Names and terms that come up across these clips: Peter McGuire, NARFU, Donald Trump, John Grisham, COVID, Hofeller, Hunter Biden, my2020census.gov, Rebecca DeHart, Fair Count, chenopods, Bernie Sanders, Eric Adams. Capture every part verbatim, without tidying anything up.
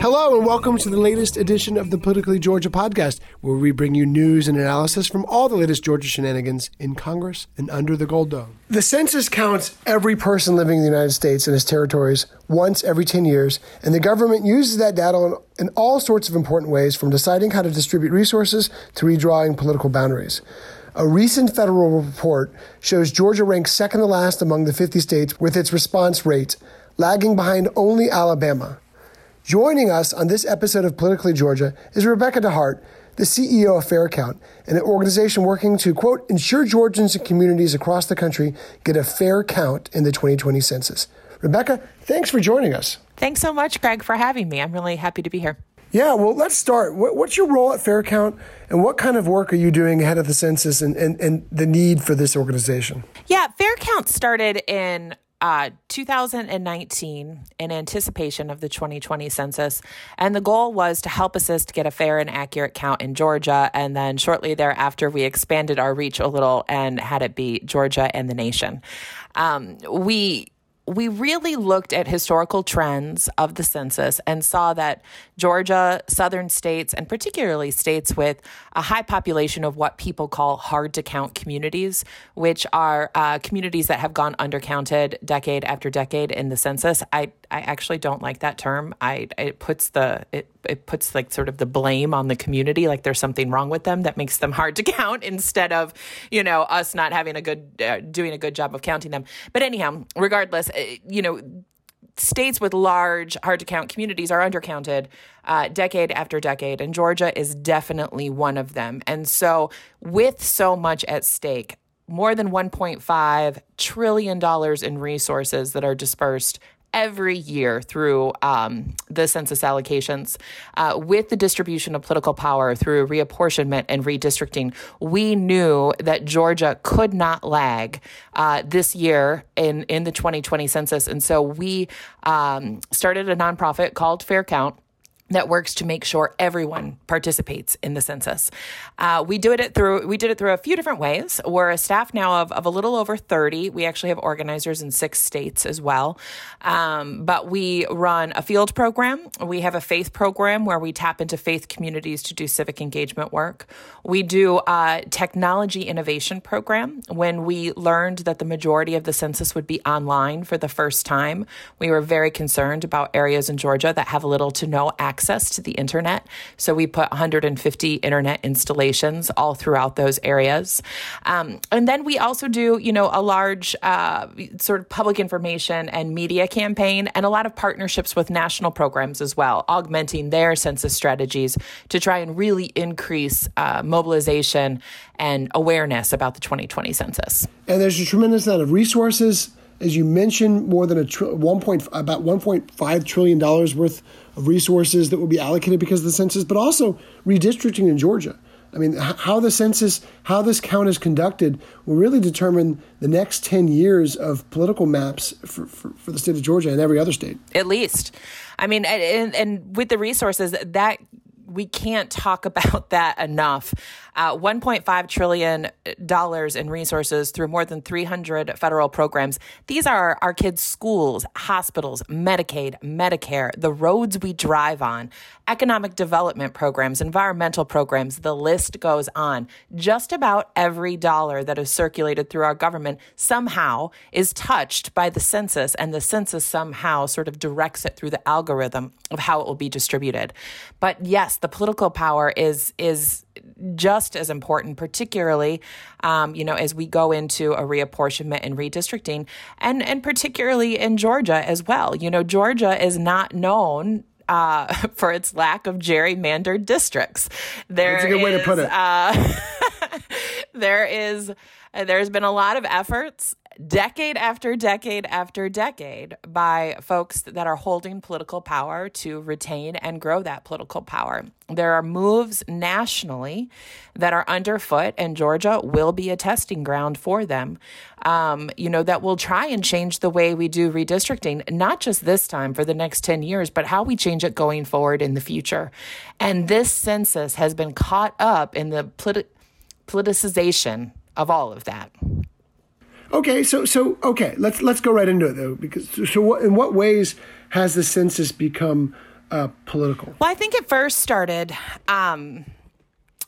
Hello and welcome to the latest edition of the Politically Georgia podcast, where we bring you news and analysis from all the latest Georgia shenanigans in Congress and under the Gold Dome. The census counts every person living in the United States and its territories once every ten years, and the government uses that data on in all sorts of important ways, from deciding how to distribute resources to redrawing political boundaries. A recent federal report shows Georgia ranks second to last among the fifty states with its response rate, lagging behind only Alabama. Joining us on this episode of Politically Georgia is Rebecca DeHart, the C E O of Fair Count, an organization working to, quote, ensure Georgians and communities across the country get a fair count in the twenty twenty census. Rebecca, thanks for joining us. Thanks so much, Greg, for having me. I'm really happy to be here. Yeah, well, let's start. What's your role at Fair Count, and what kind of work are you doing ahead of the census and, and, and the need for this organization? Yeah, Fair Count started in Uh, two thousand nineteen in anticipation of the twenty twenty census. And the goal was to help assist get a fair and accurate count in Georgia. And then shortly thereafter, we expanded our reach a little and had it be Georgia and the nation. Um, we we really looked at historical trends of the census and saw that Georgia, southern states, and particularly states with a high population of what people call hard-to-count communities, which are uh, communities that have gone undercounted decade after decade in the census. I, I actually don't like that term. I it puts the it it puts like sort of the blame on the community, like there's something wrong with them that makes them hard to count, instead of, you know, us not having a good uh, doing a good job of counting them. But anyhow, regardless, you know, states with large, hard-to-count communities are undercounted uh, decade after decade, and Georgia is definitely one of them. And so with so much at stake, more than one point five trillion dollars in resources that are dispersed every year through um, the census allocations, uh, with the distribution of political power through reapportionment and redistricting, we knew that Georgia could not lag uh, this year in, in the twenty twenty census. And so we um, started a nonprofit called Fair Count that works to make sure everyone participates in the census. Uh, we do it through we did it through a few different ways. We're a staff now of, of a little over thirty. We actually have organizers in six states as well. Um, but we run a field program. We have a faith program where we tap into faith communities to do civic engagement work. We do a technology innovation program. When we learned that the majority of the census would be online for the first time, we were very concerned about areas in Georgia that have little to no access access to the internet. So we put one hundred fifty internet installations all throughout those areas. Um, and then we also do, you know, a large uh, sort of public information and media campaign, and a lot of partnerships with national programs as well, augmenting their census strategies to try and really increase uh, mobilization and awareness about the twenty twenty census. And there's a tremendous amount of resources. As you mentioned, more than a tr- one point, about one point five trillion dollars worth of resources that will be allocated because of the census, but also redistricting in Georgia. I mean, how the census, how this count is conducted will really determine the next ten years of political maps for, for, for the state of Georgia and every other state. At least. I mean, and, and with the resources, that we can't talk about that enough. Uh, one point five trillion dollars in resources through more than three hundred federal programs. These are our kids' schools, hospitals, Medicaid, Medicare, the roads we drive on, economic development programs, environmental programs, the list goes on. Just about every dollar that is circulated through our government somehow is touched by the census, and the census somehow sort of directs it through the algorithm of how it will be distributed. But yes, the political power is is just as important, particularly, um, you know, as we go into a reapportionment and redistricting, and and particularly in Georgia as well. You know, Georgia is not known uh, for its lack of gerrymandered districts. There That's a good is, way to put it. Uh, there is there's been a lot of efforts. Decade after decade after decade by folks that are holding political power to retain and grow that political power. There are moves nationally that are underfoot, and Georgia will be a testing ground for them, um, you know, that will try and change the way we do redistricting, not just this time for the next ten years, but how we change it going forward in the future. And this census has been caught up in the politi- politicization of all of that. Okay, so so okay, let's let's go right into it though, because so what, in what ways has the census become uh, political? Well, I think it first started um,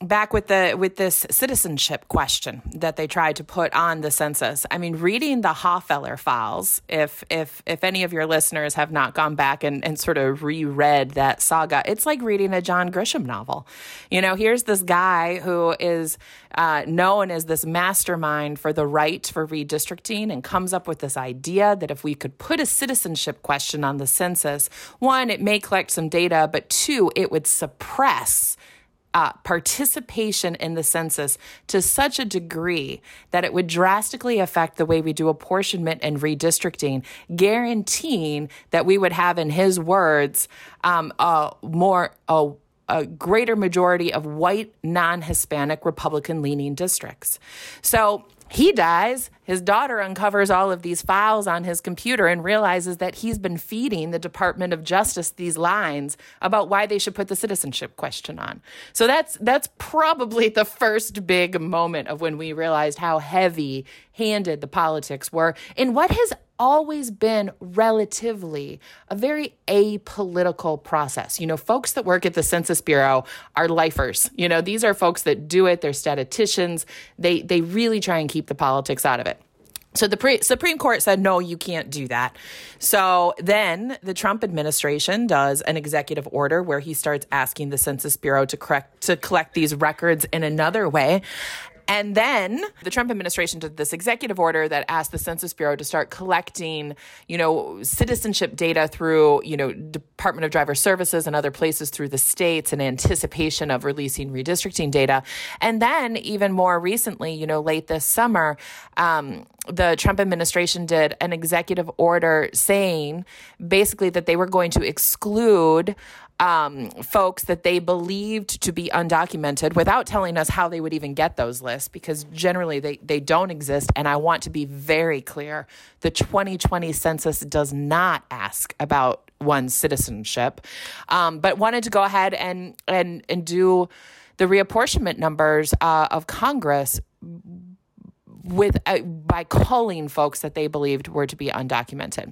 back with the with this citizenship question that they tried to put on the census. I mean, reading the Hofeller files, if if if any of your listeners have not gone back and, and sort of reread that saga, it's like reading a John Grisham novel. You know, here's this guy who is Uh, known as this mastermind for the right for redistricting, and comes up with this idea that if we could put a citizenship question on the census, one, it may collect some data, but two, it would suppress uh, participation in the census to such a degree that it would drastically affect the way we do apportionment and redistricting, guaranteeing that we would have, in his words, um, a more... a, a greater majority of white, non-Hispanic, Republican-leaning districts. So he dies. His daughter uncovers all of these files on his computer and realizes that he's been feeding the Department of Justice these lines about why they should put the citizenship question on. So that's that's probably the first big moment of when we realized how heavy-handed the politics were in what has always been relatively a very apolitical process. You know, folks that work at the Census Bureau are lifers. You know, these are folks that do it. They're statisticians. They they really try and keep the politics out of it. So the pre- Supreme Court said, no, you can't do that. So then the Trump administration does an executive order where he starts asking the Census Bureau to correct to collect these records in another way. And then the Trump administration did this executive order that asked the Census Bureau to start collecting, you know, citizenship data through, you know, Department of Driver Services and other places through the states in anticipation of releasing redistricting data. And then even more recently, you know, late this summer, um, the Trump administration did an executive order saying basically that they were going to exclude Um, folks that they believed to be undocumented without telling us how they would even get those lists, because generally they, they don't exist. And I want to be very clear, the twenty twenty census does not ask about one's citizenship, um, but wanted to go ahead and, and, and do the reapportionment numbers uh, of Congress with uh, by calling folks that they believed were to be undocumented.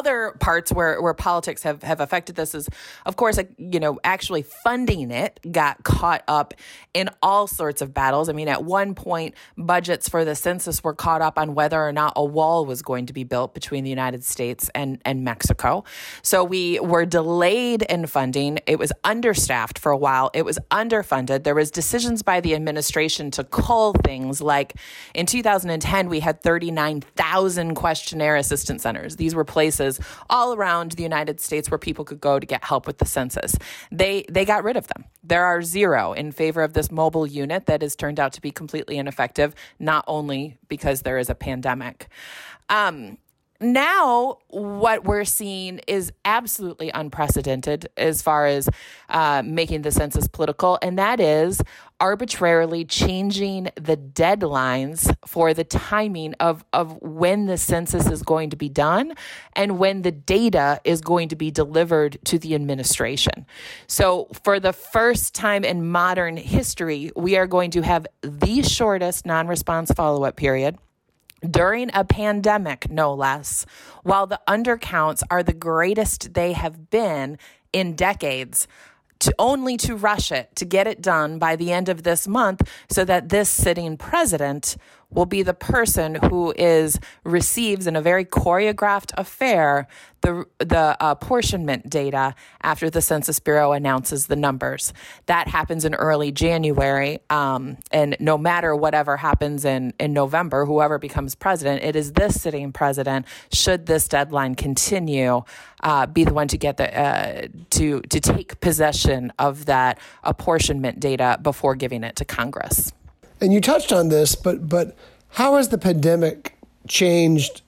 Other parts where, where politics have, have affected this is, of course, you know, actually funding it got caught up in all sorts of battles. I mean, at one point, budgets for the census were caught up on whether or not a wall was going to be built between the United States and, and Mexico. So we were delayed in funding. It was understaffed for a while. It was underfunded. There was decisions by the administration to cull things like in two thousand ten, we had thirty-nine thousand questionnaire assistance centers. These were places all around the United States where people could go to get help with the census. They they got rid of them. There are zero in favor of this mobile unit that has turned out to be completely ineffective, not only because there is a pandemic. Um, now what we're seeing is absolutely unprecedented as far as uh, making the census political, and that is arbitrarily changing the deadlines for the timing of, of when the census is going to be done and when the data is going to be delivered to the administration. So for the first time in modern history, we are going to have the shortest non-response follow-up period during a pandemic, no less, while the undercounts are the greatest they have been in decades, to only to rush it, to get it done by the end of this month so that this sitting president will be the person who is receives in a very choreographed affair the the apportionment data after the Census Bureau announces the numbers. That happens in early January, um, and no matter whatever happens in, in November, whoever becomes president, it is this sitting president, should this deadline continue, uh, be the one to get the uh, to to take possession of that apportionment data before giving it to Congress. And you touched on this, but but how has the pandemic changed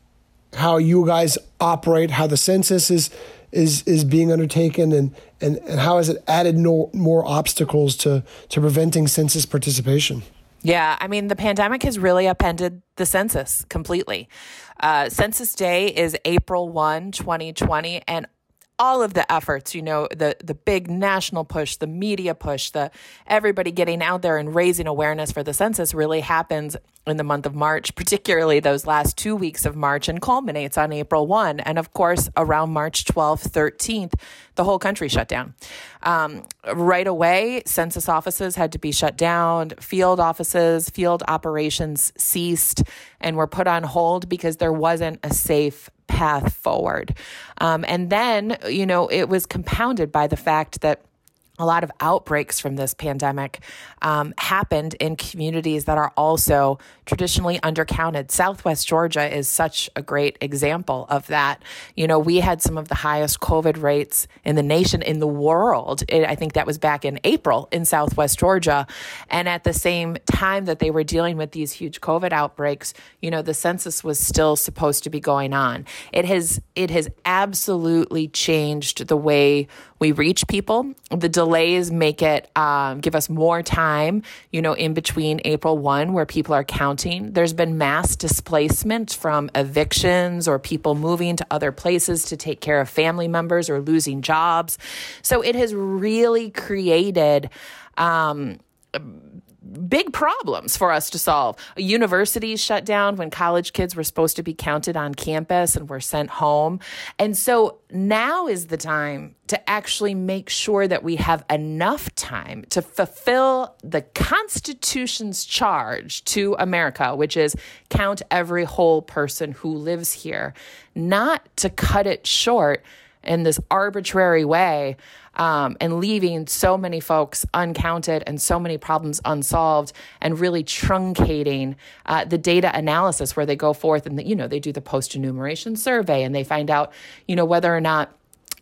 how you guys operate, how the census is is is being undertaken, and and, and how has it added no, more obstacles to, to preventing census participation? Yeah, I mean, the pandemic has really upended the census completely. Uh, Census Day is April first, twenty twenty, and all of the efforts, you know, the, the big national push, the media push, the everybody getting out there and raising awareness for the census really happens in the month of March, particularly those last two weeks of March, and culminates on April first. And of course, around March twelfth, thirteenth, the whole country shut down. Um, right away, census offices had to be shut down, field offices, field operations ceased and were put on hold because there wasn't a safe path forward. Um, and then, you know, it was compounded by the fact that a lot of outbreaks from this pandemic um, happened in communities that are also traditionally undercounted. Southwest Georgia is such a great example of that. You know, we had some of the highest COVID rates in the nation, in the world. It, I think that was back in April in Southwest Georgia. And at the same time that they were dealing with these huge COVID outbreaks, you know, the census was still supposed to be going on. It has, it has absolutely changed the way we reach people. The delays make it, um, give us more time, you know, in between April first, where people are counting. There's been mass displacement from evictions or people moving to other places to take care of family members or losing jobs. So it has really created, um, big problems for us to solve. Universities shut down when college kids were supposed to be counted on campus and were sent home. And so now is the time to actually make sure that we have enough time to fulfill the Constitution's charge to America, which is count every whole person who lives here, not to cut it short in this arbitrary way, um, and leaving so many folks uncounted and so many problems unsolved, and really truncating uh, the data analysis where they go forth and, the, you know, they do the post-enumeration survey and they find out, you know, whether or not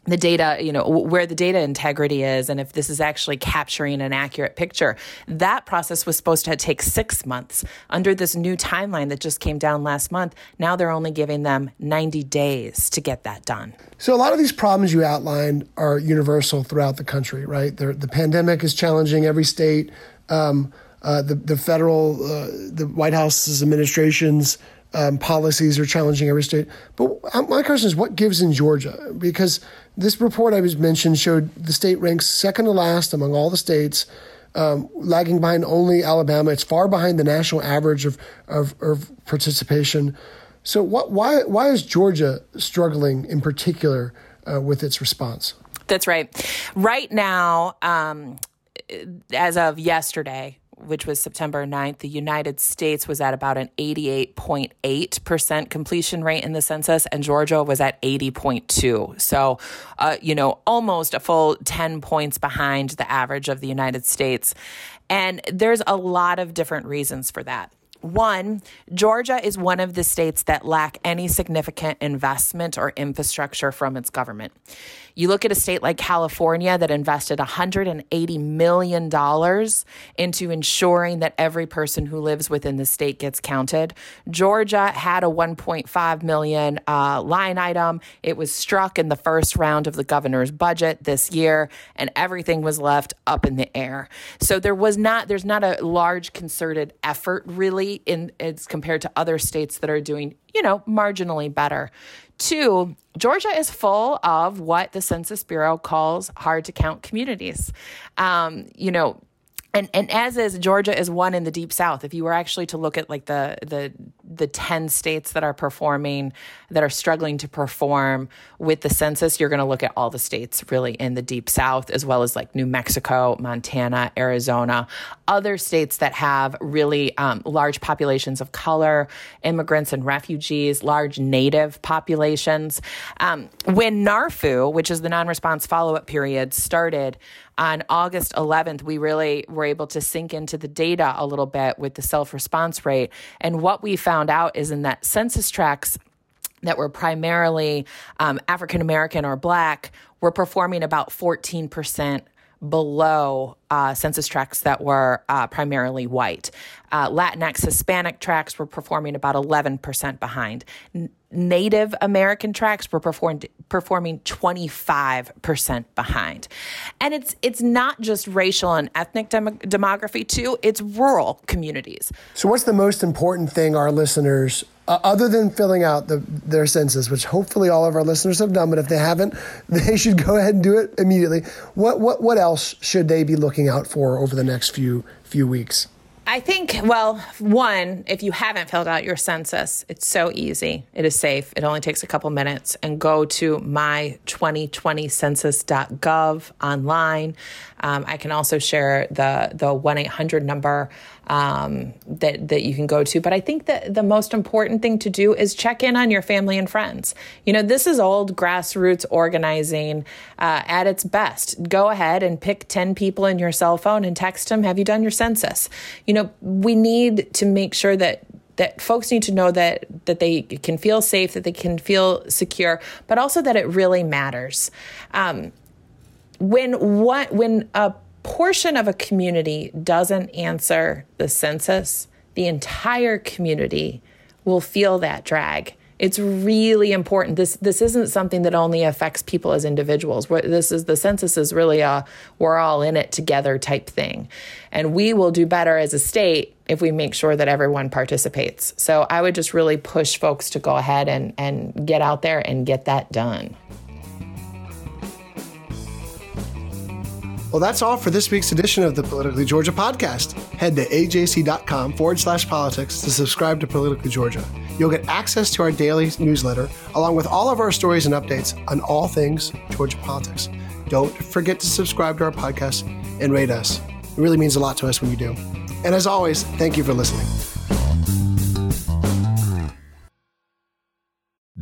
the data, you know, where the data integrity is and if this is actually capturing an accurate picture. That process was supposed to take six months. Under this new timeline that just came down last month, now they're only giving them ninety days to get that done. So a lot of these problems you outlined are universal throughout the country, right? The, the pandemic is challenging every state. Um, uh, the, the federal, uh, the White House's administration's Um, policies are challenging every state. But my question is, what gives in Georgia? Because this report I was mentioned showed the state ranks second to last among all the states, um, lagging behind only Alabama. It's far behind the national average of, of, of participation. So what, why, why is Georgia struggling in particular uh, with its response? That's right. Right now, um, as of yesterday, which was September ninth, the United States was at about an eighty-eight point eight percent completion rate in the census, and Georgia was at eighty point two. So, uh, you know, almost a full ten points behind the average of the United States. And there's a lot of different reasons for that. One, Georgia is one of the states that lack any significant investment or infrastructure from its government. You look at a state like California that invested one hundred eighty million dollars into ensuring that every person who lives within the state gets counted. Georgia had a one point five million dollars uh, line item. It was struck in the first round of the governor's budget this year, and everything was left up in the air. So there was not, there's not a large concerted effort really in as compared to other states that are doing, you know, marginally better. Two, Georgia is full of what the Census Bureau calls hard to count communities. Um, you know, and, and as is, Georgia is one in the Deep South. If you were actually to look at like the the the ten states that are performing, that are struggling to perform with the census, you're going to look at all the states really in the Deep South, as well as like New Mexico, Montana, Arizona, other states that have really um, large populations of color, immigrants and refugees, large Native populations. Um, when NARFU, which is the non-response follow-up period, started on August eleventh, we really were able to sink into the data a little bit with the self-response rate. And what we found out is in that census tracts that were primarily um, African-American or Black were performing about fourteen percent below uh, census tracts that were uh, primarily white. Uh, Latinx, Hispanic tracts were performing about eleven percent behind. N- Native American tracts were performed, performing twenty-five percent behind. And it's it's not just racial and ethnic dem- demography, too. It's rural communities. So what's the most important thing our listeners, uh, other than filling out the, their census, which hopefully all of our listeners have done, but if they haven't, they should go ahead and do it immediately. What what what else should they be looking out for over the next few few weeks? I think, well, one, if you haven't filled out your census, it's so easy. It is safe. It only takes a couple minutes. And go to my twenty twenty census dot gov online. Um, I can also share the the one eight hundred number um, that, that you can go to. But I think that the most important thing to do is check in on your family and friends. You know, this is old grassroots organizing uh, at its best. Go ahead and pick ten people in your cell phone and text them, have you done your census? You know, we need to make sure that that folks need to know that that they can feel safe, that they can feel secure, but also that it really matters. Um, when what when a portion of a community doesn't answer the census, the entire community will feel that drag. It's really important. This this isn't something that only affects people as individuals. This is the census is really a we're all in it together type thing. And we will do better as a state if we make sure that everyone participates. So I would just really push folks to go ahead and, and get out there and get that done. Well, that's all for this week's edition of the Politically Georgia podcast. Head to ajc.com forward slash politics to subscribe to Politically Georgia. You'll get access to our daily newsletter, along with all of our stories and updates on all things Georgia politics. Don't forget to subscribe to our podcast and rate us. It really means a lot to us when you do. And as always, thank you for listening.